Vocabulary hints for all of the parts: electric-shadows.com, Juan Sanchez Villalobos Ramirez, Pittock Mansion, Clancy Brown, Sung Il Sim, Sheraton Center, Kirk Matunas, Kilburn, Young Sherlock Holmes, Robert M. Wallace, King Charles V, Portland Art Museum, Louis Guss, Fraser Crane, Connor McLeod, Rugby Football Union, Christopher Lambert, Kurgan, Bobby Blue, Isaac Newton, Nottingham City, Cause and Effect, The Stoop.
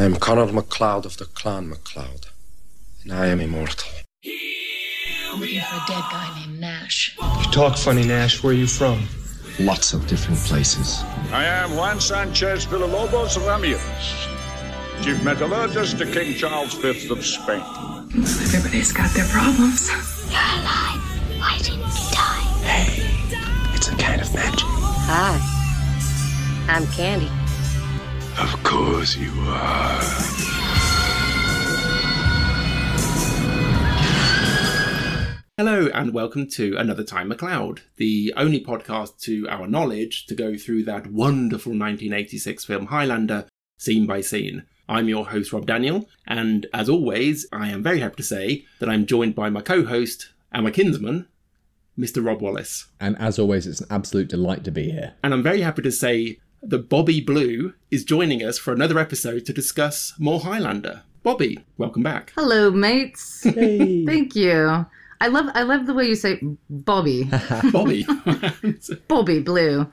I am Connor McLeod of the Clan McLeod, and I am immortal. I'm looking for a dead guy named Nash. You talk funny, Nash. Where are you from? Lots of different places. I am Juan Sanchez Villalobos Ramirez, chief metallurgist of King Charles V of Spain. Everybody's got their problems. You're alive. Why didn't you die? Hey, it's a kind of magic. Hi, I'm Candy. Of course you are. Hello and welcome to Another Time McLeod, the only podcast to our knowledge to go through that wonderful 1986 film Highlander, scene by scene. I'm your host Rob Daniel, and as always, I am very happy to say that I'm joined by my co-host and my kinsman, Mr. Rob Wallace. And as always, it's an absolute delight to be here. And I'm very happy to say that Bobby Blue is joining us for another episode to discuss more Highlander. Bobby, welcome back. Hello, mates. Hey. Thank you. I love the way you say Bobby. Bobby. Bobby Blue.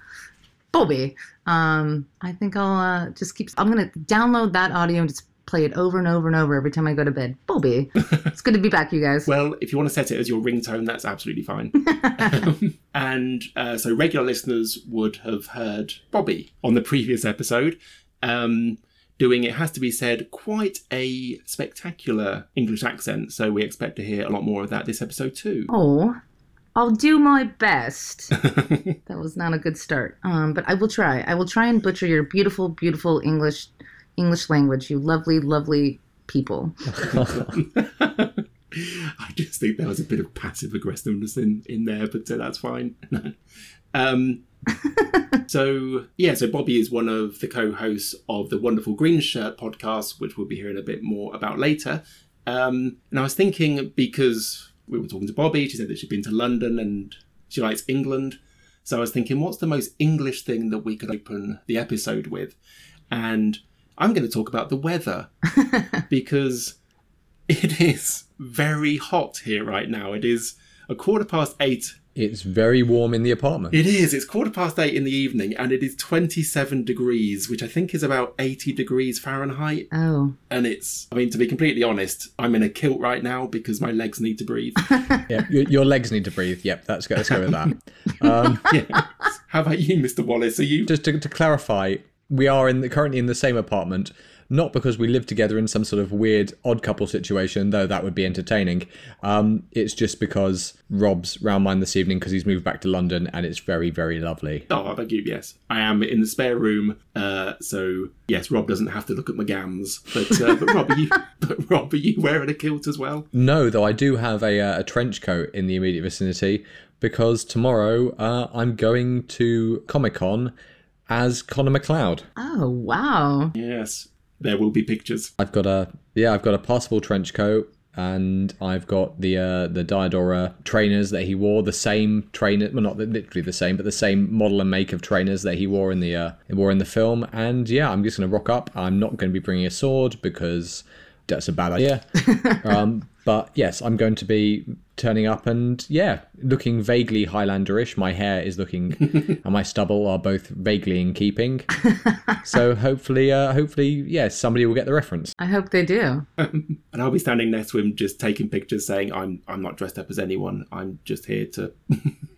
Bobby. I think I'll just keep... I'm going to download that audio and just play it over and over and over every time I go to bed. Bobby. It's good to be back, you guys. Well, if you want to set it as your ringtone, that's absolutely fine. So regular listeners would have heard Bobby on the previous episode doing, it has to be said, quite a spectacular English accent. So we expect to hear a lot more of that this episode too. Oh, I'll do my best. That was not a good start. But I will try. I will try and butcher your beautiful, beautiful English language, you lovely, lovely people. I just think there was a bit of passive aggressiveness in there, but that's fine. So Bobby is one of the co-hosts of the Wonderful Green Shirt podcast, which we'll be hearing a bit more about later. And I was thinking, because we were talking to Bobby, she said that she'd been to London and she likes England. So I was thinking, what's the most English thing that we could open the episode with? And I'm going to talk about the weather because it is very hot here right now. It is 8:15. It's very warm in the apartment. It is. It's 8:15 in the evening and it is 27 degrees, which I think is about 80 degrees Fahrenheit. Oh. And it's, I mean, to be completely honest, I'm in a kilt right now because my legs need to breathe. Yeah, your legs need to breathe. Yep, let's go with that. Yeah. How about you, Mr. Wallace? Are you... Just to clarify... We are currently in the same apartment, not because we live together in some sort of weird odd couple situation, though that would be entertaining. It's just because Rob's round mine this evening because he's moved back to London and it's very, very lovely. Oh, thank you, yes. I am in the spare room, so yes, Rob doesn't have to look at my gams. But Rob, are you wearing a kilt as well? No, though I do have a trench coat in the immediate vicinity because tomorrow I'm going to Comic-Con as Connor McLeod. Oh, wow. Yes, there will be pictures. I've got a passable trench coat and I've got the Diadora trainers that he wore, the same trainer, well, not literally the same, but the same model and make of trainers that he wore in the film. And yeah, I'm just going to rock up. I'm not going to be bringing a sword because that's a bad idea. But yes, I'm going to be turning up and, yeah, looking vaguely Highlander-ish. My hair is looking, and my stubble are both vaguely in keeping. So hopefully, somebody will get the reference. I hope they do. And I'll be standing next to him just taking pictures saying, I'm not dressed up as anyone. I'm just here to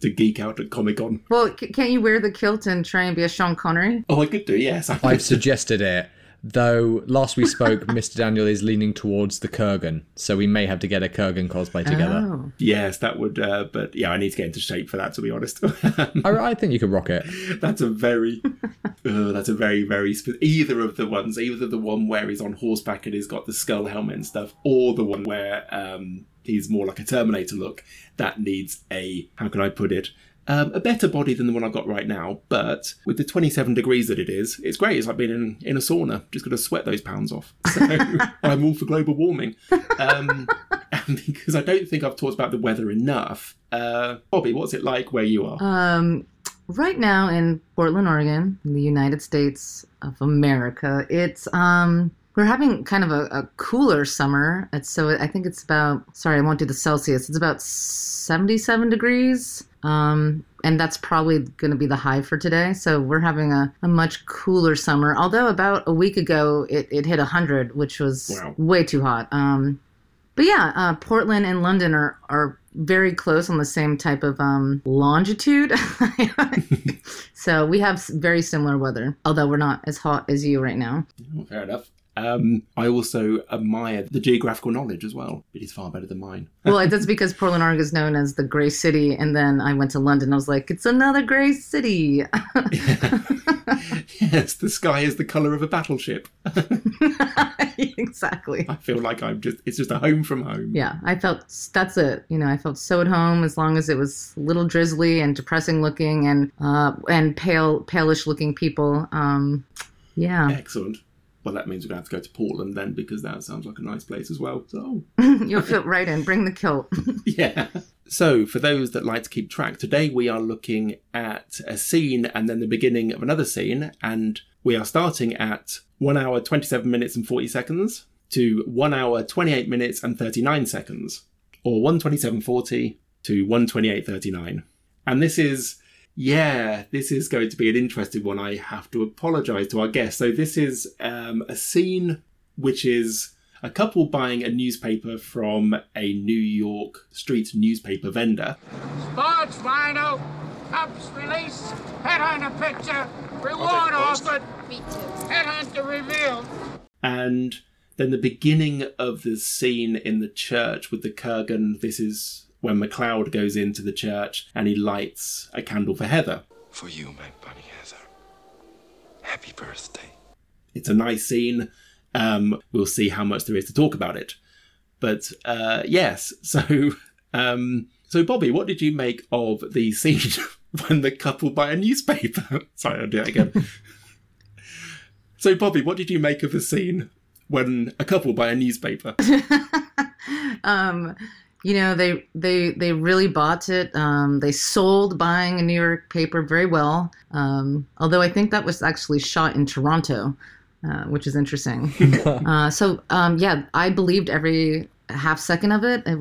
geek out at Comic-Con. Well, can't you wear the kilt and try and be a Sean Connery? Oh, I could do, yes. I've suggested it. Though, last we spoke, Mr. Daniel is leaning towards the Kurgan, so we may have to get a Kurgan cosplay together. Oh. Yes, that would, but yeah, I need to get into shape for that, to be honest. I think you could rock it. Either the one where he's on horseback and he's got the skull helmet and stuff, or the one where he's more like a Terminator look, that needs a better body than the one I've got right now, but with the 27 degrees that it is, it's great. It's like being in a sauna. Just got to sweat those pounds off. So I'm all for global warming. And because I don't think I've talked about the weather enough. Bobby, what's it like where you are? Right now in Portland, Oregon, in the United States of America, it's... We're having kind of a cooler summer. So I think it's about, I won't do the Celsius. It's about 77 degrees. And that's probably going to be the high for today. So we're having a much cooler summer. Although about a week ago, it hit 100, which was way too hot. But yeah, Portland and London are very close on the same type of longitude. So we have very similar weather, although we're not as hot as you right now. Fair enough. I also admire the geographical knowledge as well. It is far better than mine. Well, that's because Portland, Oregon is known as the Grey City. And then I went to London. I was like, it's another Grey City. Yes, the sky is the colour of a battleship. Exactly. I feel like it's just a home from home. Yeah, that's it. You know, I felt so at home as long as it was a little drizzly and depressing looking and palish looking people. Yeah. Excellent. Well, that means we're going to have to go to Portland then, because that sounds like a nice place as well. So you'll fit right in. Bring the kilt. Yeah. So for those that like to keep track, today we are looking at a scene and then the beginning of another scene. And we are starting at 1 hour, 27 minutes and 40 seconds to 1 hour, 28 minutes and 39 seconds. Or 1:27:40 to 1:28:39. And this is going to be an interesting one. I have to apologise to our guest. So this is a scene which is a couple buying a newspaper from a New York street newspaper vendor. Sports, vinyl, ups release, headhunter picture, reward offered, headhunter revealed. And then the beginning of the scene in the church with the Kurgan, this is when McLeod goes into the church and he lights a candle for Heather. For you, my bunny Heather. Happy birthday. It's a nice scene. We'll see how much there is to talk about it. But yes, so Bobby, what did you make of the scene when the couple buy a newspaper? Sorry, I'll do that again. So Bobby, what did you make of the scene when a couple buy a newspaper? You know, they really bought it. They sold buying a New York paper very well. Although I think that was actually shot in Toronto, which is interesting. So, I believed every half second of it. It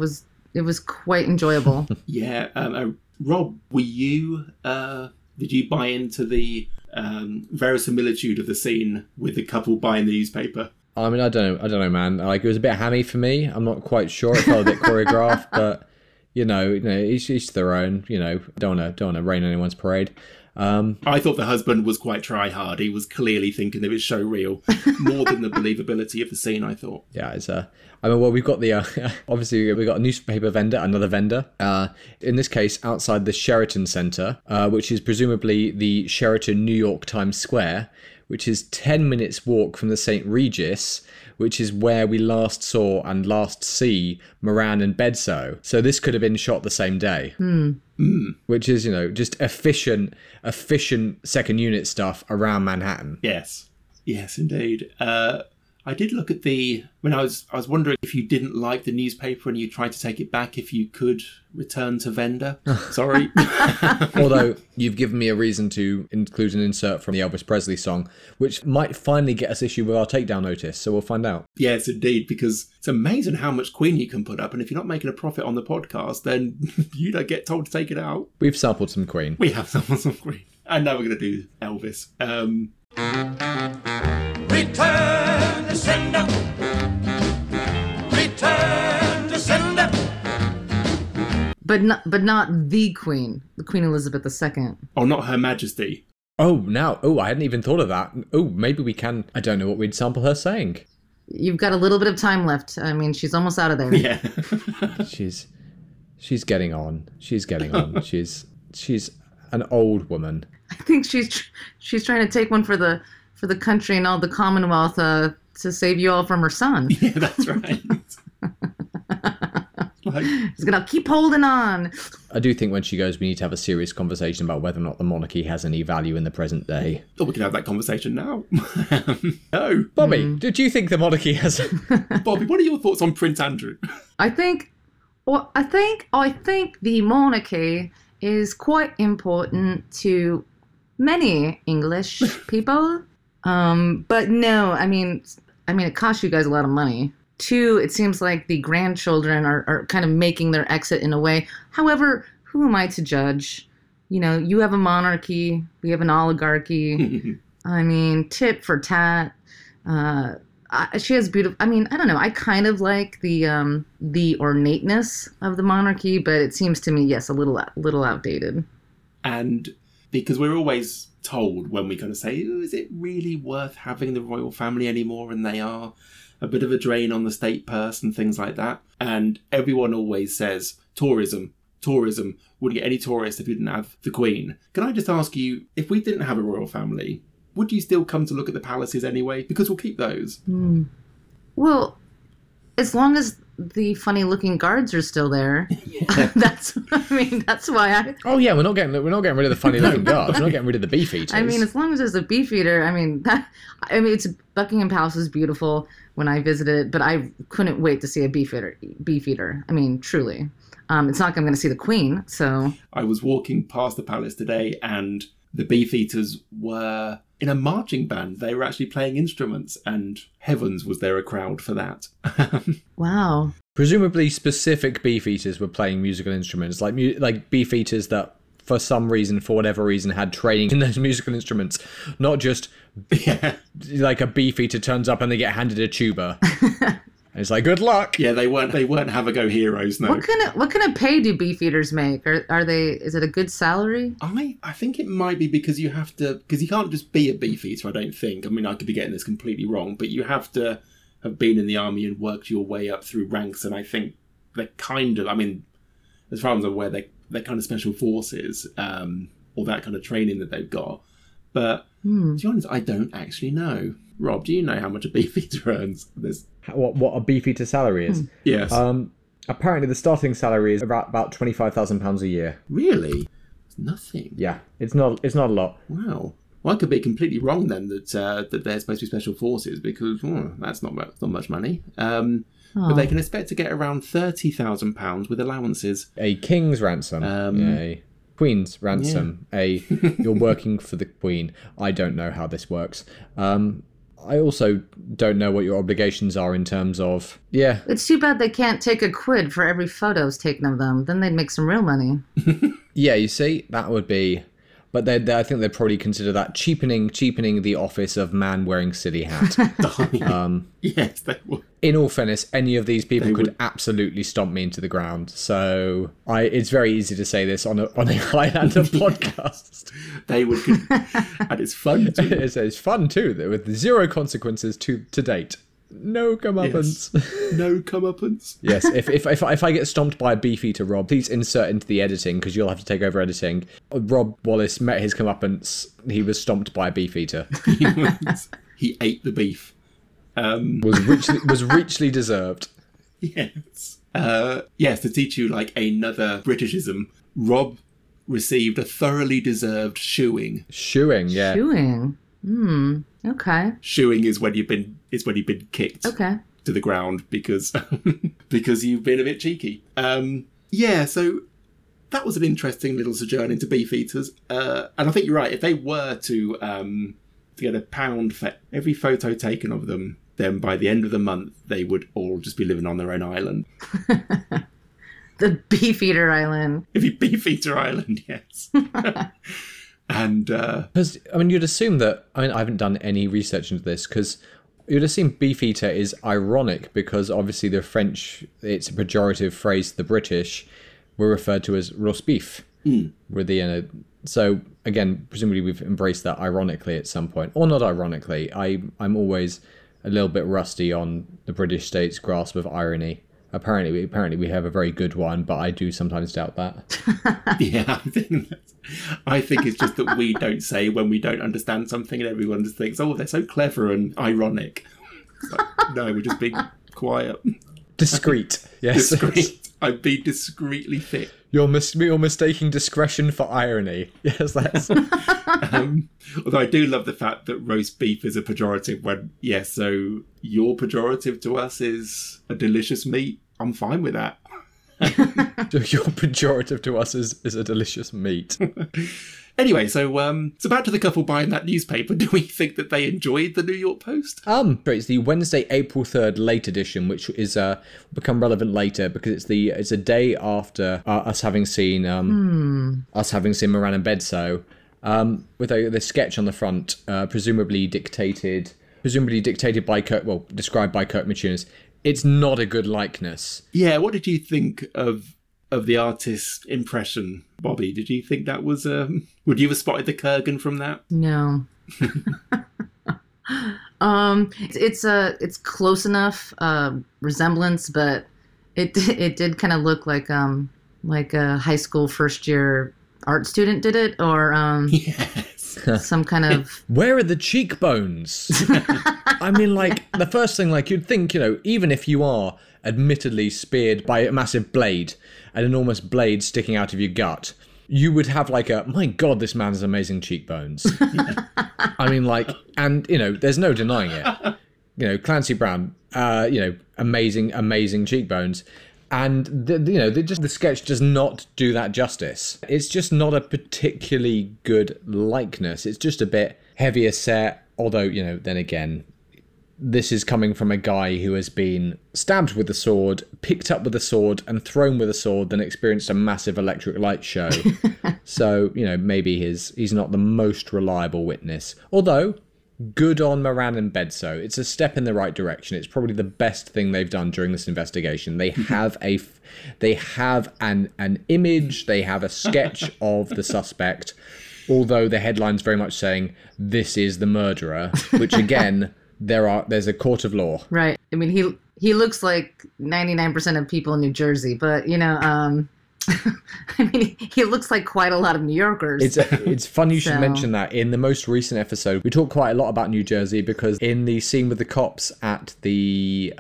was quite enjoyable. Yeah. Rob, did you buy into the verisimilitude of the scene with the couple buying the newspaper? I mean, I don't know, man. Like, it was a bit hammy for me. I'm not quite sure. It felt a bit choreographed, but you know, each to their own. You know, don't wanna rain anyone's parade. I thought the husband was quite try hard. He was clearly thinking of his show reel more than the believability of the scene, I thought. Yeah, it's we've got the obviously we've got a newspaper vendor, another vendor. In this case, outside the Sheraton Center, which is presumably the Sheraton New York Times Square, which is 10 minutes walk from the St. Regis, which is where we last saw and last see Moran and Bedsoe. So this could have been shot the same day, which is, you know, just efficient second unit stuff around Manhattan. Yes. Yes, indeed. I did look at I was wondering if you didn't like the newspaper and you tried to take it back, if you could return to vendor. Sorry. Although you've given me a reason to include an insert from the Elvis Presley song, which might finally get us issued with our takedown notice. So we'll find out. Yes, indeed, because it's amazing how much Queen you can put up. And if you're not making a profit on the podcast, then you don't get told to take it out. We've sampled some Queen. We have sampled some Queen. And now we're going to do Elvis. Return to sender. Return to sender. But not the Queen, the Queen Elizabeth II. Oh, not Her Majesty. Oh, now. Oh, I hadn't even thought of that. Oh, maybe we can. I don't know what we'd sample her saying. You've got a little bit of time left. I mean, she's almost out of there. Yeah. She's getting on. She's getting on. She's an old woman. I think she's trying to take one for the country and all the Commonwealth to save you all from her son. Yeah, that's right. He's going to keep holding on. I do think when she goes, we need to have a serious conversation about whether or not the monarchy has any value in the present day. Oh, we can have that conversation now. No. Bobby, did you think the monarchy has... Bobby, what are your thoughts on Prince Andrew? I think the monarchy is quite important to many English people. But no, I mean, it costs you guys a lot of money. Two, it seems like the grandchildren are kind of making their exit in a way. However, who am I to judge? You know, you have a monarchy, we have an oligarchy. I mean, tit for tat. She has beautiful, I mean, I don't know. I kind of like the ornateness of the monarchy, but it seems to me, yes, a little outdated. And because we're always told when we kind of say, oh, is it really worth having the royal family anymore? And they are a bit of a drain on the state purse and things like that. And everyone always says, tourism, wouldn't get any tourists if you didn't have the Queen. Can I just ask you, if we didn't have a royal family, would you still come to look at the palaces anyway? Because we'll keep those. Mm. Well, as long as the funny-looking guards are still there, yeah. That's why I. Oh yeah, we're not getting rid of the funny-looking guards. We're not getting rid of the beef eaters. I mean, as long as there's a beef eater, it's Buckingham Palace is beautiful when I visited it, but I couldn't wait to see a beef eater. I mean, truly, it's not like I'm going to see the Queen. So I was walking past the palace today, and the beef eaters were in a marching band. They were actually playing instruments, and heavens, was there a crowd for that. Wow. Presumably specific beef eaters were playing musical instruments, like beef eaters that for some reason, for whatever reason, had training in those musical instruments, not just like a beef eater turns up and they get handed a tuba. It's like, good luck. Yeah, they weren't have a go heroes. No. What kind of pay do beef eaters make? Are they? Is it a good salary? I think it might be, because you have to, because you can't just be a beef eater. I don't think. I mean, I could be getting this completely wrong, but you have to have been in the army and worked your way up through ranks. And I think they're kind of, I mean, as far as I'm aware, they're kind of special forces, or that kind of training that they've got. But to be honest, I don't actually know. Rob, do you know how much a beef eater earns? What a beef eater salary is? Yes. Apparently, the starting salary is about £25,000 a year. Really? It's nothing. Yeah, it's not a lot. Wow. Well, I could be completely wrong then that they're supposed to be special forces, because that's not much money. But they can expect to get around £30,000 with allowances. A king's ransom. A Queen's ransom. Yeah. You're working for the Queen. I don't know how this works. I also don't know what your obligations are in terms of... Yeah. It's too bad they can't take a £1 for every photo's taken of them. Then they'd make some real money. Yeah, you see? That would be... But I think they'd probably consider that cheapening the office of man wearing silly hat. Yes, they would. In all fairness, any of these people could absolutely stomp me into the ground. So it's very easy to say this on a Highlander podcast. They would, and it's fun too. It's fun too, with zero consequences to date. No comeuppance. Yes. No comeuppance. Yes. If I get stomped by a beef eater, Rob, please insert into the editing, because you'll have to take over editing. Rob Wallace met his comeuppance. He was stomped by a beef eater. He ate the beef. Was richly deserved. Yes. Yes. To teach you like another Britishism, Rob received a thoroughly deserved shoeing. Shoeing. Yeah. Shoeing. Hmm. Okay. Shoeing is when you've been kicked to the ground because you've been a bit cheeky. So that was an interesting little sojourn into beef eaters. And I think you're right. If they were to get £1 for every photo taken of them, then by the end of the month they would all just be living on their own island. The beef eater island. The beef eater island. Yes. And you'd assume that, I haven't done any research into this, because you'd assume beef eater is ironic, because obviously the French, it's a pejorative phrase, the British were referred to as roast beef. Mm. So again, presumably we've embraced that ironically at some point, or not ironically. I'm always a little bit rusty on the British state's grasp of irony. Apparently we have a very good one, but I do sometimes doubt that. Yeah, I think it's just that we don't say when we don't understand something, and everyone just thinks, oh, they're so clever and ironic. Like, no, we're just being quiet. Discreet, yes. Discreet. I'd be discreetly thick. You're mistaking discretion for irony. Yes, that's... although I do love the fact that roast beef is a pejorative when, yeah, so your pejorative to us is a delicious meat. I'm fine with that. Your pejorative to us is a delicious meat. Anyway, so back to the couple buying that newspaper. Do we think that they enjoyed the New York Post? It's the Wednesday, April 3rd late edition, which is become relevant later because it's a day after us having seen Moran and Bedsoe, with the sketch on the front, presumably dictated by Kirk, well, described by Kirk Matunas. It's not a good likeness. Yeah, what did you think of the artist's impression, Bobby? Did you think that was... would you have spotted the Kurgan from that? No. It's close enough resemblance, but it did kind of look like a high school first-year art student did it, or yes. Some kind of... Where are the cheekbones? I mean, the first thing, you'd think, even if you are admittedly speared by a massive blade, an enormous blade sticking out of your gut, you would have my God, this man has amazing cheekbones. I mean, there's no denying it. Clancy Brown, amazing, amazing cheekbones. And, the sketch does not do that justice. It's just not a particularly good likeness. It's just a bit heavier set. Although, then again, this is coming from a guy who has been stabbed with a sword, picked up with a sword, and thrown with a sword, then experienced a massive electric light show. So, maybe he's not the most reliable witness. Although, good on Moran and Bedsoe. It's a step in the right direction. It's probably the best thing they've done during this investigation. They have an image, they have a sketch of the suspect, although the headline's very much saying, "This is the murderer," which again... There's a court of law. Right. I mean, he looks like 99% of people in New Jersey, but, I mean, he looks like quite a lot of New Yorkers. It's fun you should mention that. In the most recent episode, we talk quite a lot about New Jersey because in the scene with the cops at the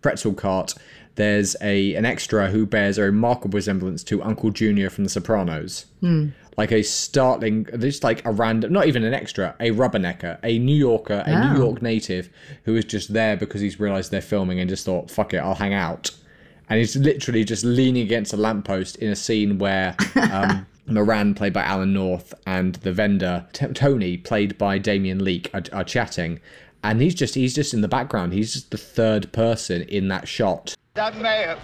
pretzel cart, there's an extra who bears a remarkable resemblance to Uncle Junior from The Sopranos. Hmm. A startling, just a random, not even an extra, a rubbernecker, a New Yorker, New York native who is just there because he's realised they're filming and just thought, fuck it, I'll hang out. And he's literally just leaning against a lamppost in a scene where Moran, played by Alan North, and the vendor, Tony, played by Damien Leake, are chatting. And he's just in the background. He's just the third person in that shot. That mayor,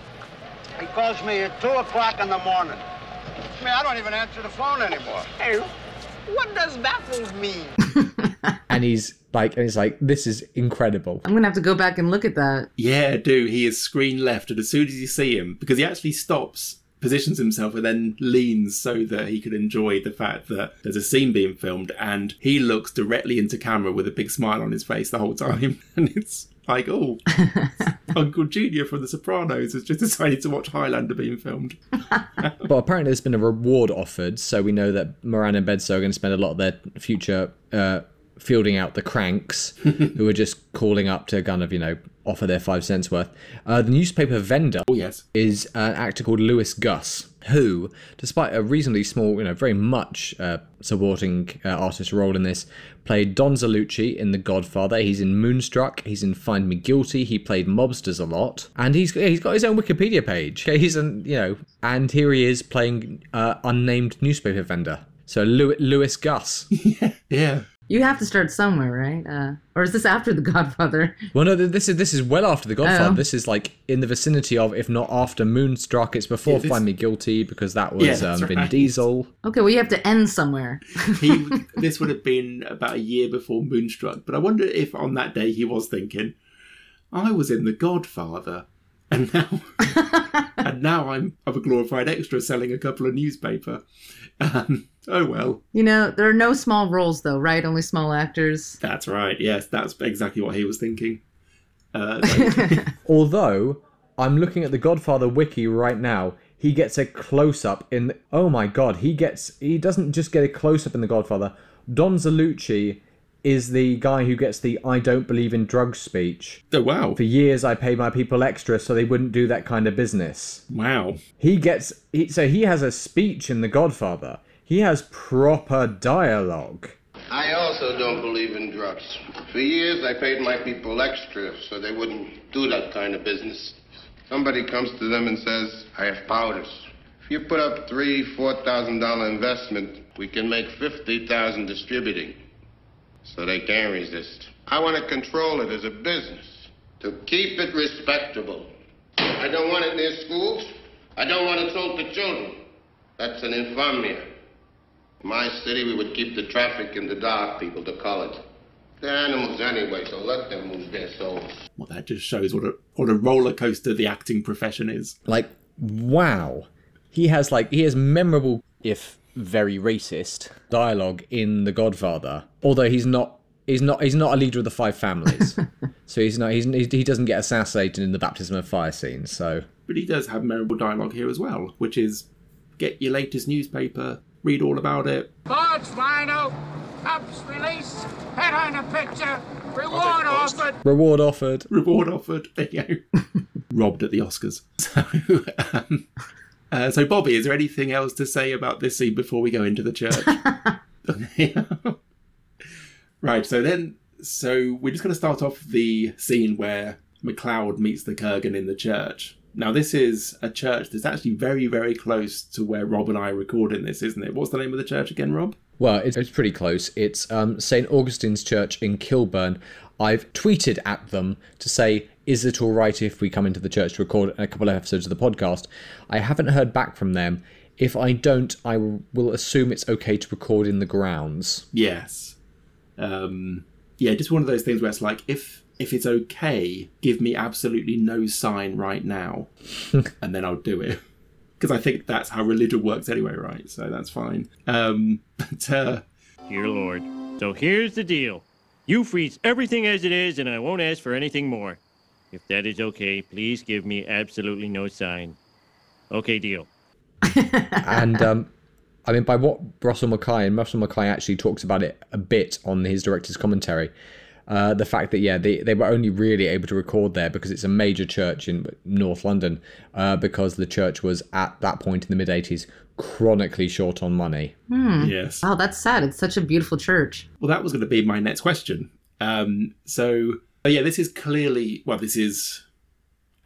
he calls me at 2 o'clock in the morning. Man, I don't even answer the phone anymore. Hey, what does baffles mean? And he's like, this is incredible. I'm going to have to go back and look at that. Yeah, dude, he is screen left. And as soon as you see him, because he actually stops, positions himself and then leans so that he can enjoy the fact that there's a scene being filmed, and he looks directly into camera with a big smile on his face the whole time. And it's Uncle Junior from The Sopranos has just decided to watch Highlander being filmed. But apparently there's been a reward offered, so we know that Moran and Bedsoe are going to spend a lot of their future fielding out the cranks who are just calling up to kind of, offer their 5 cents worth. The newspaper vendor is an actor called Louis Guss, who, despite a reasonably small, very much supporting artist role in this, played Don Zerlucci in The Godfather. He's in Moonstruck. He's in Find Me Guilty. He played mobsters a lot. And he's got his own Wikipedia page. And here he is playing unnamed newspaper vendor. So Louis Guss. Yeah. You have to start somewhere, right? Or is this after The Godfather? Well, no, this is well after The Godfather. Oh. This is in the vicinity of, if not after Moonstruck, it's before Find Me Guilty, because that was Vin Diesel. Okay, well, you have to end somewhere. This would have been about a year before Moonstruck, but I wonder if on that day he was thinking, I was in The Godfather, and now... And now I'm a glorified extra selling a couple of newspaper. Oh, well. There are no small roles, though, right? Only small actors. That's right. Yes, that's exactly what he was thinking. Although, I'm looking at the Godfather wiki right now. He gets a close-up in... oh, my God. He doesn't just get a close-up in The Godfather. Don Zerlucci is the guy who gets the I don't believe in drugs speech. Oh, wow. For years, I paid my people extra so they wouldn't do that kind of business. Wow. So he has a speech in The Godfather. He has proper dialogue. I also don't believe in drugs. For years, I paid my people extra so they wouldn't do that kind of business. Somebody comes to them and says, I have powders. you put up $3,000-$4,000 investment, we can make $50,000 distributing. So they can't resist. I want to control it as a business, to keep it respectable. I don't want it near schools. I don't want it sold to children. That's an infamia. In my city, we would keep the traffic in the dark, people to college. They're animals anyway, so let them lose their souls. Well, that just shows what a roller coaster the acting profession is. Like, wow. He has memorable, if very racist, dialogue in The Godfather. Although he's not a leader of the five families. So he doesn't get assassinated in the baptism of fire scene, so. But he does have memorable dialogue here as well, which is, get your latest newspaper, read all about it. Barge final, cups released, head on a picture, reward offered. Reward offered. Reward offered. There you go. Robbed at the Oscars. So Bobby, is there anything else to say about this scene before we go into the church? Right, so we're just going to start off the scene where McLeod meets the Kurgan in the church. Now, this is a church that's actually very, very close to where Rob and I are recording this, isn't it? What's the name of the church again, Rob? Well, it's pretty close. It's St. Augustine's Church in Kilburn. I've tweeted at them to say, is it all right if we come into the church to record a couple of episodes of the podcast? I haven't heard back from them. If I don't, I will assume it's okay to record in the grounds. Yes. Yeah, just one of those things where it's like, if it's okay, give me absolutely no sign right now, and then I'll do it. Because I think that's how religion works anyway, right? So that's fine. Dear Lord, so here's the deal. You freeze everything as it is, and I won't ask for anything more. If that is okay, please give me absolutely no sign. Okay, deal. And, I mean, by what Russell Mackay actually talks about it a bit on his director's commentary, the fact that, yeah, they were only really able to record there because it's a major church in North London, because the church was, at that point in the mid-'80s, chronically short on money. Mm. Yes. Oh, that's sad. It's such a beautiful church. Well, that was going to be my next question. This is clearly... Well, this is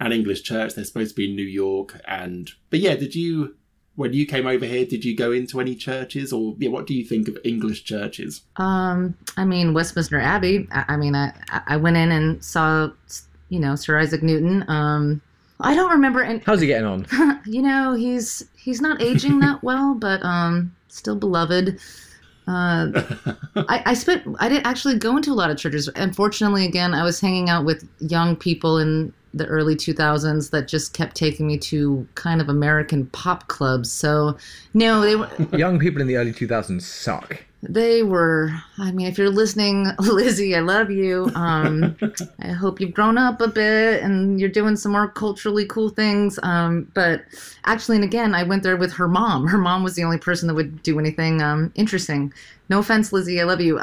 an English church. They're supposed to be in New York. But, yeah, did you... When you came over here, did you go into any churches, or what do you think of English churches? I mean, Westminster Abbey. I went in and saw, Sir Isaac Newton. I don't remember. How's he getting on? He's not aging that well, but still beloved. I didn't actually go into a lot of churches. Unfortunately, again, I was hanging out with young people in the early 2000s that just kept taking me to kind of American pop clubs. So, no, they were... Young people in the early 2000s suck. They were... I mean, if you're listening, Lizzie, I love you. I hope you've grown up a bit and you're doing some more culturally cool things. But actually, and again, I went there with her mom. Her mom was the only person that would do anything interesting. No offense, Lizzie, I love you.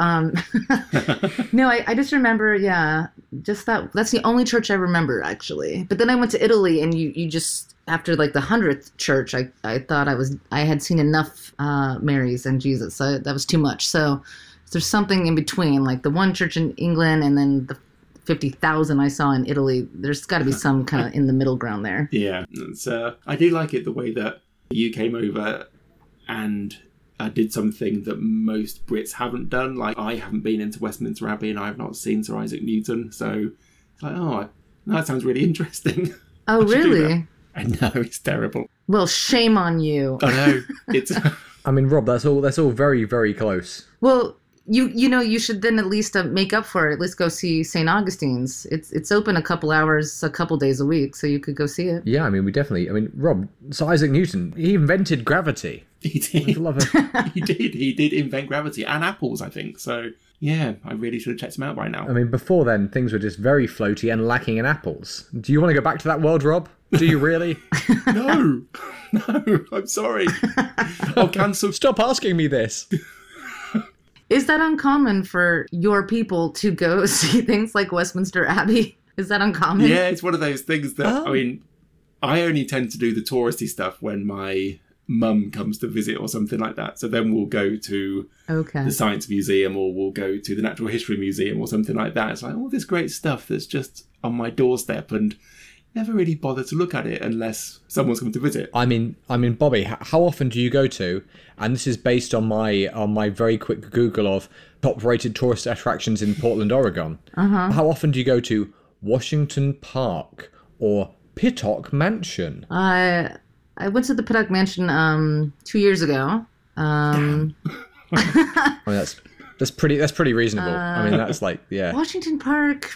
No, I just remember, yeah, just that. That's the only church I remember, actually. But then I went to Italy, and you just, after like the 100th church, I thought I had seen enough Marys and Jesus. So that was too much. So there's something in between, like the one church in England and then the 50,000 I saw in Italy. There's got to be some kind of in the middle ground there. Yeah. So I do like it the way that you came over and... I did something that most Brits haven't done. Like, I haven't been into Westminster Abbey and I have not seen Sir Isaac Newton. So it's like, oh, that sounds really interesting. Oh, really? I know, it's terrible. Well, shame on you. I know. It's... I mean, Rob, that's all very, very close. Well, you should then at least make up for it. Let's go see St. Augustine's. It's open a couple hours, a couple days a week, so you could go see it. Yeah, I mean, we definitely... I mean, Rob, Sir Isaac Newton, he invented gravity. He did. Love it. He did invent gravity and apples, I think. So, yeah, I really should have checked him out by now. I mean, before then, things were just very floaty and lacking in apples. Do you want to go back to that world, Rob? Do you really? No, I'm sorry. I'll cancel. Stop asking me this. Is that uncommon for your people to go see things like Westminster Abbey? Is that uncommon? Yeah, it's one of those things that, I mean, I only tend to do the touristy stuff when my mum comes to visit or something like that. So then we'll go to the Science Museum, or we'll go to the Natural History Museum or something like that. It's like all this great stuff that's just on my doorstep. And never really bother to look at it unless someone's come to visit. I mean, Bobby, how often do you go to? And this is based on my very quick Google of top-rated tourist attractions in Portland, Oregon. Uh-huh. How often do you go to Washington Park or Pittock Mansion? I went to the Pittock Mansion 2 years ago. I mean, that's pretty reasonable. I mean, that's like, yeah. Washington Park.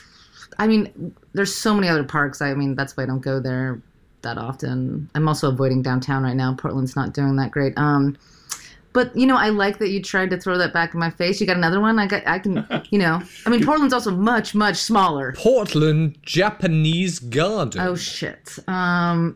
I mean, there's so many other parks. I mean, that's why I don't go there that often. I'm also avoiding downtown right now. Portland's not doing that great. But, you know, I like that you tried to throw that back in my face. You got another one? I can, you know. I mean, Portland's also much, much smaller. Portland Japanese Garden. Oh, shit. I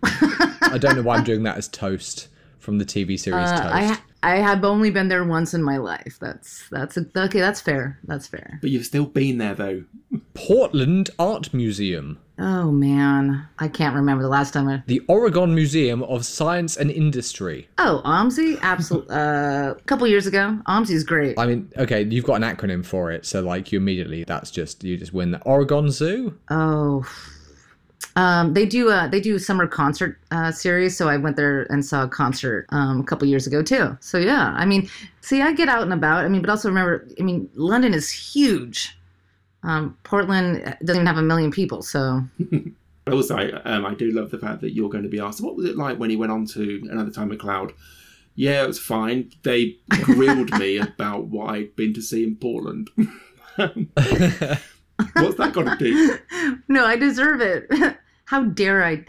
don't know why I'm doing that as Toast from the TV series Toast. I have only been there once in my life. Okay, that's fair. That's fair. But you've still been there, though. Portland Art Museum. Oh, man. I can't remember the last time I... The Oregon Museum of Science and Industry. Oh, OMSI? Absolutely. A couple years ago. OMSI's great. I mean, okay, you've got an acronym for it. So, like, you just win the Oregon Zoo. Oh, they do summer concert series, so I went there and saw a concert a couple years ago too. So yeah, I mean, see, I get out and about. I mean, but also remember, I mean, London is huge. Portland doesn't even have 1 million people, so. Also, I do love the fact that you're going to be asked, what was it like when he went on to Another Time McLeod? Yeah, it was fine. They grilled me about what I'd been to see in Portland. What's that got to do? No, I deserve it. How dare I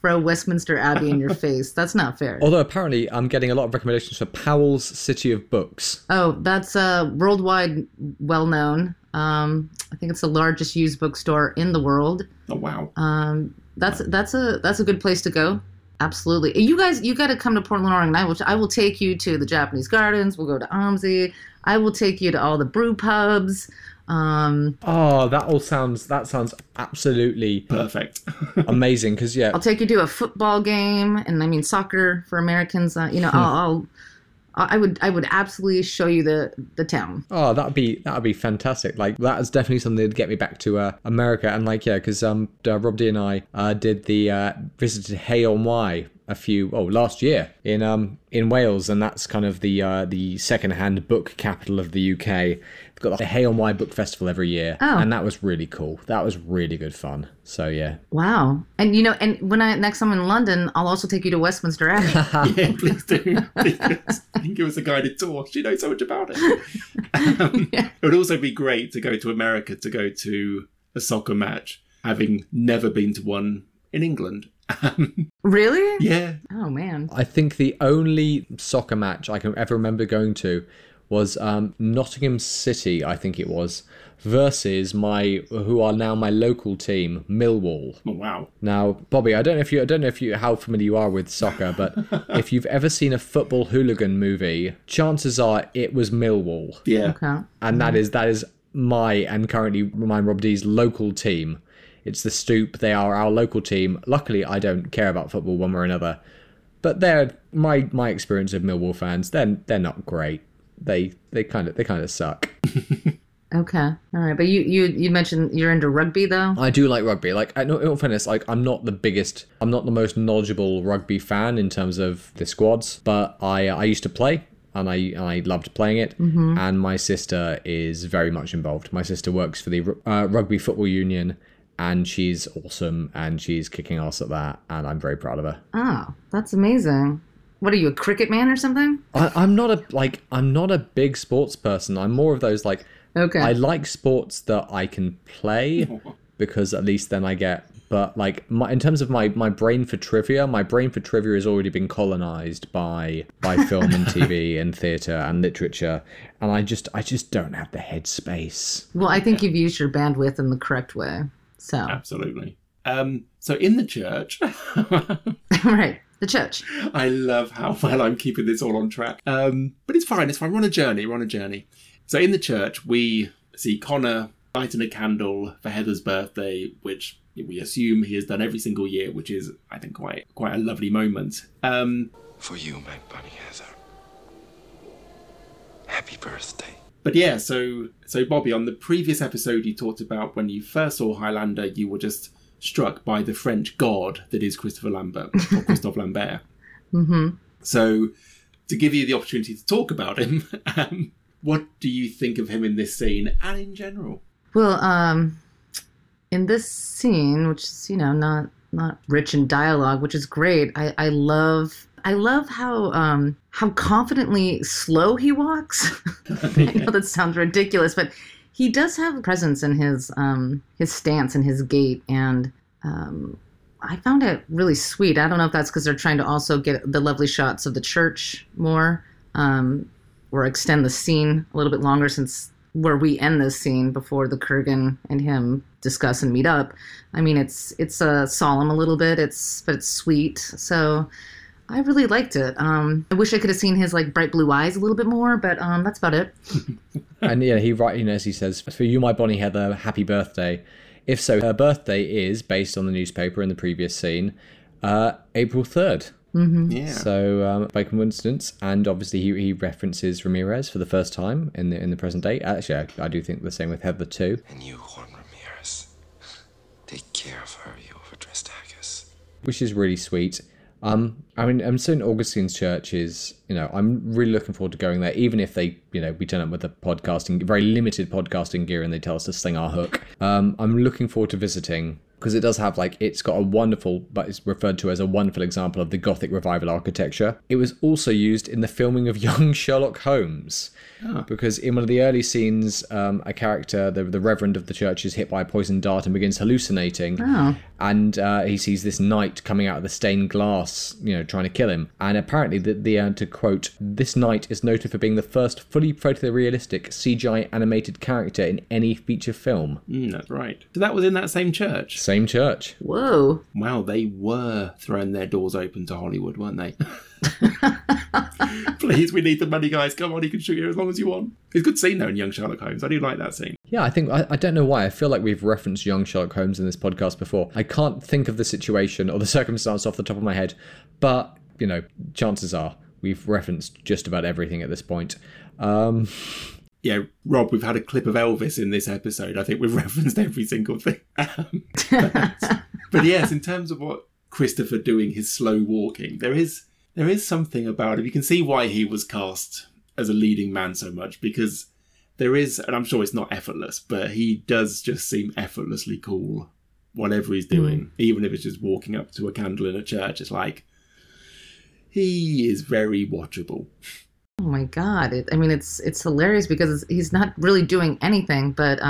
throw Westminster Abbey in your face? That's not fair. Although apparently I'm getting a lot of recommendations for Powell's City of Books. Oh, that's worldwide well-known. I think it's the largest used bookstore in the world. Oh, wow. That's a good place to go. Absolutely. You got to come to Portland, Oregon. I will take you to the Japanese Gardens. We'll go to OMSI. I will take you to all the brew pubs. That sounds absolutely perfect. Amazing, because yeah, I'll take you to a football game, and I mean soccer for Americans. I would absolutely show you the town. Oh, that'd be fantastic. Like, that is definitely something that'd get me back to America. And like, yeah, because Rob D and I did the visited Hay on Wye last year in Wales, and that's kind of the secondhand book capital of the UK. They've got the Hay on Wye Book Festival every year, and that was really cool. That was really good fun. So yeah. Wow, and you know, and when next time I'm in London, I'll also take you to Westminster Abbey. Yeah, please do. I think it was a guided tour. She knows so much about it. Yeah. It would also be great to go to America to go to a soccer match, having never been to one in England. Really? Yeah. Oh, man. I think the only soccer match I can ever remember going to was Nottingham City, I think it was, versus who are now my local team, Millwall. Oh, wow. Now, Bobby, I don't know how familiar you are with soccer, but if you've ever seen a football hooligan movie, chances are it was Millwall. Yeah. Okay. And that is my and currently mine, Rob D's local team. It's the Stoop. They are our local team. Luckily, I don't care about football one way or another. But they're my experience of Millwall fans. They're not great. They kind of suck. Okay, all right. But you mentioned you're into rugby though. I do like rugby. Like, in all fairness, like I'm not the most knowledgeable rugby fan in terms of the squads. But I used to play. And I loved playing it. Mm-hmm. And my sister is very much involved. My sister works for the Rugby Football Union. And she's awesome, and she's kicking ass at that, and I'm very proud of her. Oh, that's amazing. What are you, a cricket man or something? I'm not a big sports person. I'm more of those, like, okay, I like sports that I can play, because at least then I get, but like, in terms of my brain for trivia, has already been colonized by film and TV and theatre and literature, and I just don't have the headspace. Well, I think you've used your bandwidth in the correct way. So. Absolutely. So in the church. Right, the church. I love how well I'm keeping this all on track. But it's fine, We're on a journey, So in the church, we see Connor lighting a candle for Heather's birthday, which we assume he has done every single year, which is, I think, quite a lovely moment. For you, my bunny Heather. Happy birthday. But yeah, so Bobby, on the previous episode, you talked about when you first saw Highlander, you were just struck by the French god that is Christopher Lambert, or Christophe Lambert. Mm-hmm. So to give you the opportunity to talk about him, what do you think of him in this scene and in general? Well, in this scene, which is, you know, not rich in dialogue, which is great. I love how confidently slow he walks. I know that sounds ridiculous, but he does have presence in his stance and his gait, and I found it really sweet. I don't know if that's because they're trying to also get the lovely shots of the church more, or extend the scene a little bit longer, since where we end this scene before the Kurgan and him discuss and meet up. I mean, it's solemn a little bit, but it's sweet. So I really liked it. I wish I could have seen his like bright blue eyes a little bit more, but that's about it. And yeah, he rightly knows. He says, "For you, my Bonnie Heather, happy birthday." If so, her birthday is, based on the newspaper in the previous scene, April 3rd. Mm-hmm. Yeah. So by coincidence, and obviously he references Ramirez for the first time in the present day. Actually, I do think the same with Heather too. And you, Juan Ramirez, take care of her, you overdressed haggis. Which is really sweet. I mean, St. Augustine's Church is, you know, I'm really looking forward to going there, even if they, you know, we turn up with very limited podcasting gear and they tell us to sling our hook. I'm looking forward to visiting, because it does have, like, it's got a wonderful, but it's referred to as a wonderful example of the Gothic Revival architecture. It was also used in the filming of Young Sherlock Holmes, because in one of the early scenes, a character, the reverend of the church, is hit by a poisoned dart and begins hallucinating. Oh. And he sees this knight coming out of the stained glass, you know, trying to kill him. And apparently, to quote, "This knight is noted for being the first fully photorealistic CGI animated character in any feature film." That's right. So that was in that same church? Same church. Whoa. Wow, they were throwing their doors open to Hollywood, weren't they? Please, we need the money, guys. Come on, you can shoot here as long as you want. It's a good scene, though, in Young Sherlock Holmes. I do like that scene. Yeah, I think, I don't know why, I feel like we've referenced Young Sherlock Holmes in this podcast before. I can't think of the situation or the circumstance off the top of my head, but, you know, chances are we've referenced just about everything at this point. Yeah, Rob, we've had a clip of Elvis in this episode. I think we've referenced every single thing. But yes, in terms of what Christopher doing, his slow walking, there is something about it. You can see why he was cast as a leading man so much, because there is, and I'm sure it's not effortless, but he does just seem effortlessly cool, whatever he's doing. Even if it's just walking up to a candle in a church, it's like, he is very watchable. Oh my God. It's hilarious because he's not really doing anything, but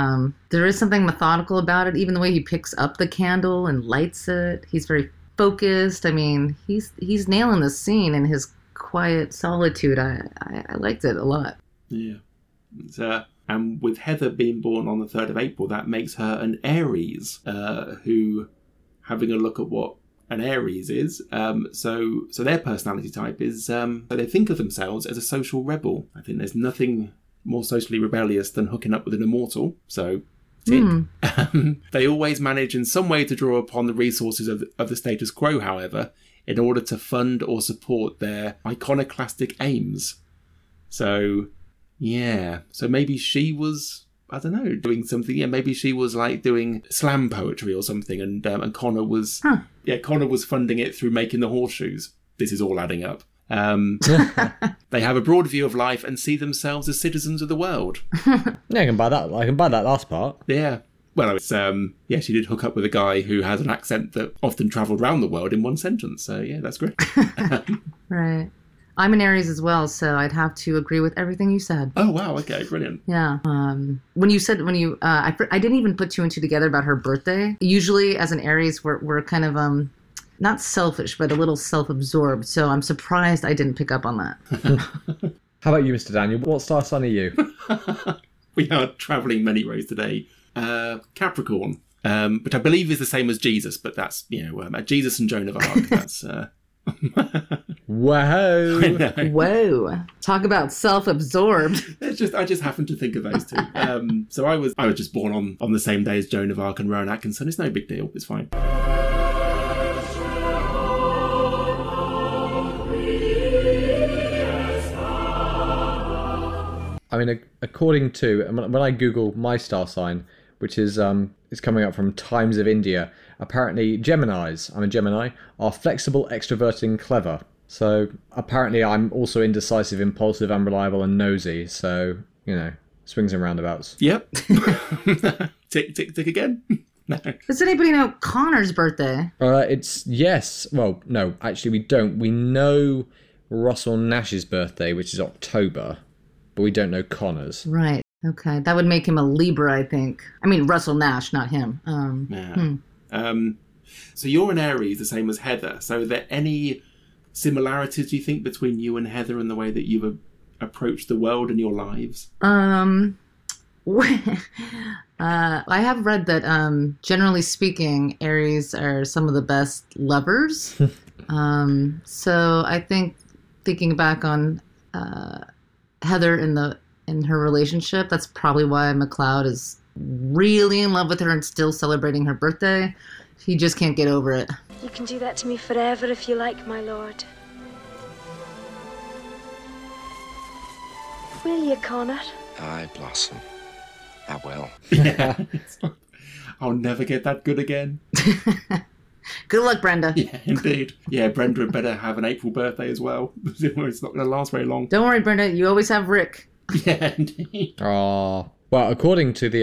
there is something methodical about it. Even the way he picks up the candle and lights it, he's very focused. I mean, he's nailing the scene in his quiet solitude. I liked it a lot. Yeah. And with Heather being born on the 3rd of April, that makes her an Aries, who, having a look at what an Aries is, so their personality type is, so they think of themselves as a social rebel. I think there's nothing more socially rebellious than hooking up with an immortal, so they always manage in some way to draw upon the resources of the status quo, however, in order to fund or support their iconoclastic aims. So yeah, so maybe she was, I don't know, doing something. Yeah, maybe she was like doing slam poetry or something, and Connor was Connor was funding it through making the horseshoes. This is all adding up. They have a broad view of life and see themselves as citizens of the world. Yeah, I can buy that last part. Yeah. Well, it's she did hook up with a guy who has an accent that often travelled around the world in one sentence. So yeah, that's great. Right. I'm an Aries as well, so I'd have to agree with everything you said. Oh, wow. Okay, brilliant. Yeah. I didn't even put two and two together about her birthday. Usually, as an Aries, we're kind of not selfish, but a little self-absorbed. So I'm surprised I didn't pick up on that. How about you, Mr. Daniel? What star sign are you? We are travelling many roads today. Capricorn, which I believe is the same as Jesus, but that's, you know, Jesus and Joan of Arc. That's... Whoa! Talk about self-absorbed. I just happened to think of those two. So I was just born on the same day as Joan of Arc and Rowan Atkinson. It's no big deal. It's fine. I mean, according to when I Google my star sign, which is coming up from Times of India. Apparently Geminis, I'm a Gemini, are flexible, extroverted and clever. So apparently I'm also indecisive, impulsive, unreliable and nosy. So, you know, swings and roundabouts. Yep. tick again. No. Does anybody know Connor's birthday? Well, no, actually we don't. We know Russell Nash's birthday, which is October, but we don't know Connor's. Right. Okay. That would make him a Libra, I think. I mean, Russell Nash, not him. So you're an Aries, the same as Heather. So are there any similarities, do you think, between you and Heather and the way that you've approached the world and your lives? I have read that, generally speaking, Aries are some of the best lovers. So I think thinking back on Heather in her relationship, that's probably why McLeod is really in love with her and still celebrating her birthday. He just can't get over it. You can do that to me forever if you like, my lord. Will you, Connor? I blossom. I will. Yeah. I'll never get that good again. Good luck, Brenda. Yeah, indeed. Yeah, Brenda had better have an April birthday as well. It's not going to last very long. Don't worry, Brenda. You always have Rick. Yeah, indeed. Oh, well, according to the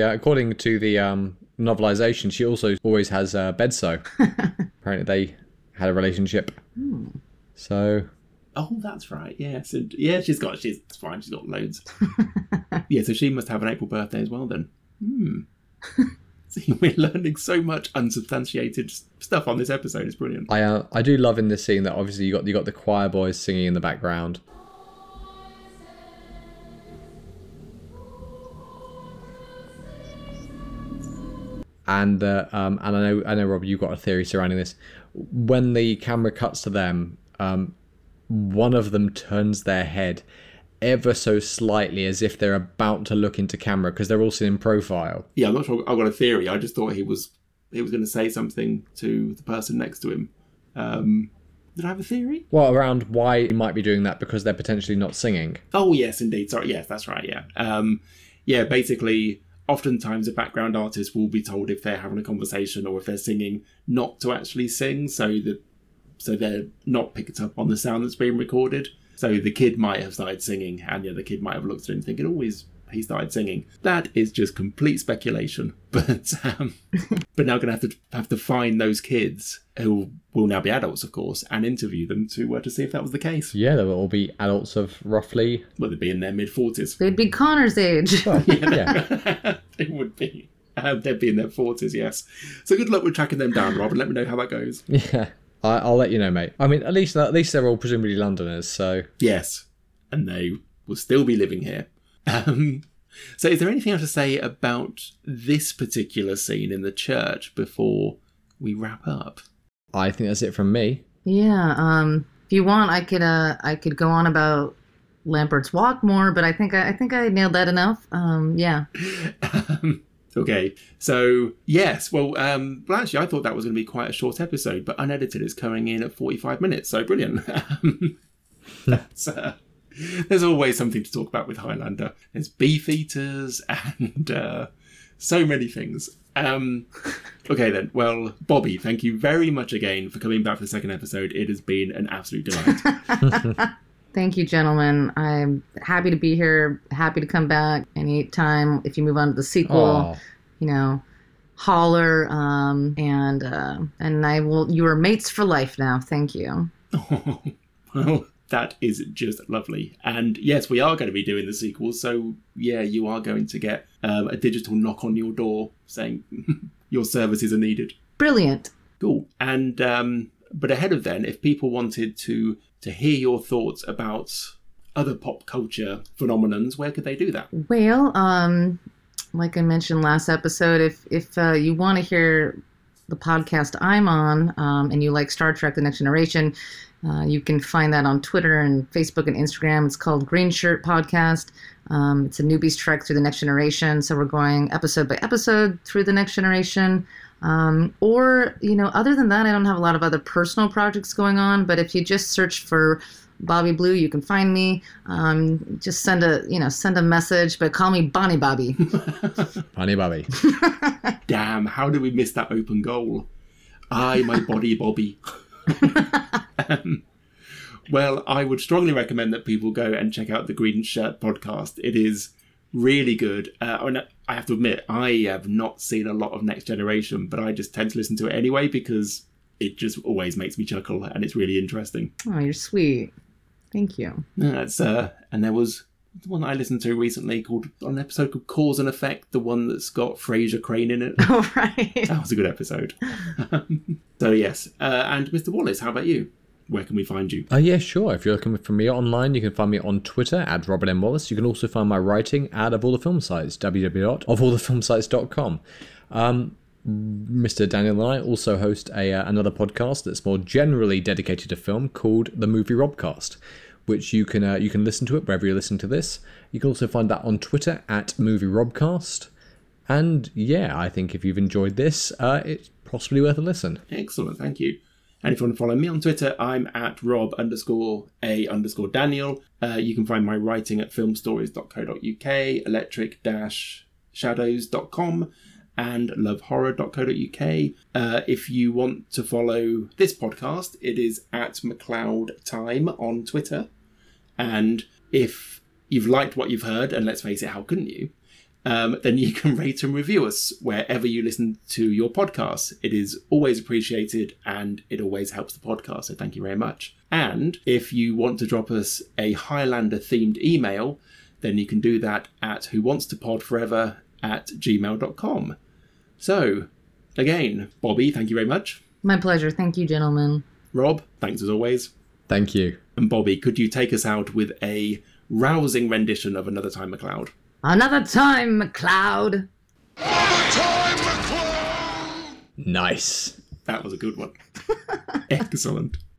novelization, she also always has Bedsoe. Apparently, they had a relationship. Hmm. So. Oh, that's right. Yeah. So, yeah, she's fine. She's got loads. Yeah. So she must have an April birthday as well then. Hmm. See, we're learning so much unsubstantiated stuff on this episode. It's brilliant. I do love in this scene that obviously you got the choir boys singing in the background. And and I know, Rob, you've got a theory surrounding this. When the camera cuts to them, one of them turns their head ever so slightly as if they're about to look into camera because they're all sitting in profile. Yeah, I'm not sure I've got a theory. I just thought he was going to say something to the person next to him. Did I have a theory? Well, around why he might be doing that because they're potentially not singing. Oh, yes, indeed. Sorry, yes, that's right, yeah. Yeah, basically, oftentimes a background artist will be told if they're having a conversation or if they're singing not to actually sing so they're not picked up on the sound that's being recorded. So the kid might have started singing and the other kid might have looked at him thinking, oh, he started singing. That is just complete speculation. But but now we're going to have to find those kids who will now be adults, of course, and interview them to see if that was the case. Yeah, they will all be adults of roughly... Well, they'd be in their mid-40s. They'd be Connor's age. Oh, yeah. They would be. They'd be in their 40s, yes. So good luck with tracking them down, Rob, and let me know how that goes. Yeah. I'll let you know, mate. I mean, at least they're all presumably Londoners, so... Yes, and they will still be living here. So is there anything else to say about this particular scene in the church before we wrap up? I think that's it from me. Yeah, if you want, I could go on about Lambert's walk more, but I think I nailed that enough. Yeah. Okay, so yes, well, actually I thought that was going to be quite a short episode, but unedited it's coming in at 45 minutes, so brilliant. There's always something to talk about with Highlander. There's beefeaters and so many things. Okay then, well, Bobby, thank you very much again for coming back for the second episode. It has been an absolute delight. Thank you, gentlemen. I'm happy to be here, happy to come back anytime. If you move on to the sequel, you know, holler. And I will. You are mates for life now. Thank you. Oh, well, that is just lovely. And yes, we are going to be doing the sequel. So, yeah, you are going to get a digital knock on your door saying your services are needed. Brilliant. Cool. And but ahead of then, if people wanted to hear your thoughts about other pop culture phenomenons, where could they do that? Well, like I mentioned last episode, if you want to hear the podcast I'm on and you like Star Trek: The Next Generation, you can find that on Twitter and Facebook and Instagram. It's called Green Shirt Podcast. It's a newbie's trek through The Next Generation. So we're going episode by episode through The Next Generation. Or, you know, other than that, I don't have a lot of other personal projects going on, but if you just search for Bobby Blue, you can find me. Just send a message, but call me Bonnie Bobby. Bonnie Bobby. Damn, how did we miss that open goal? Aye, my body Bobby. Well, I would strongly recommend that people go and check out the Green Shirt podcast. It is really good. And I have to admit, I have not seen a lot of Next Generation, but I just tend to listen to it anyway because it just always makes me chuckle and it's really interesting. Oh, you're sweet. Thank you. Yeah, that's, and there was one I listened to recently on an episode called Cause and Effect, the one that's got Fraser Crane in it. Oh, right. That was a good episode. So, yes. And Mr. Wallace, how about you? Where can we find you? Yeah, sure. If you're looking for me online, you can find me on Twitter at Robert M. Wallace. You can also find my writing at Of All The Film Sites, www.ofallthefilmsites.com. Mr. Daniel and I also host another podcast that's more generally dedicated to film called The Movie Robcast, which you can listen to it wherever you're listening to this. You can also find that on Twitter at Movie Robcast. And yeah, I think if you've enjoyed this, it's possibly worth a listen. Excellent. Thank you. And if you want to follow me on Twitter, I'm at Rob_A_Daniel. You can find my writing at filmstories.co.uk, electric-shadows.com, and lovehorror.co.uk. If you want to follow this podcast, it is at McLeodTime on Twitter. And if you've liked what you've heard, and let's face it, how couldn't you? Then you can rate and review us wherever you listen to your podcasts. It is always appreciated and it always helps the podcast, so thank you very much. And if you want to drop us a Highlander-themed email, then you can do that at whowantstopodforever@gmail.com. So, again, Bobby, thank you very much. My pleasure. Thank you, gentlemen. Rob, thanks as always. Thank you. And Bobby, could you take us out with a rousing rendition of Another Time McLeod? Another time, McLeod. Another time, McLeod. Nice. That was a good one. Excellent.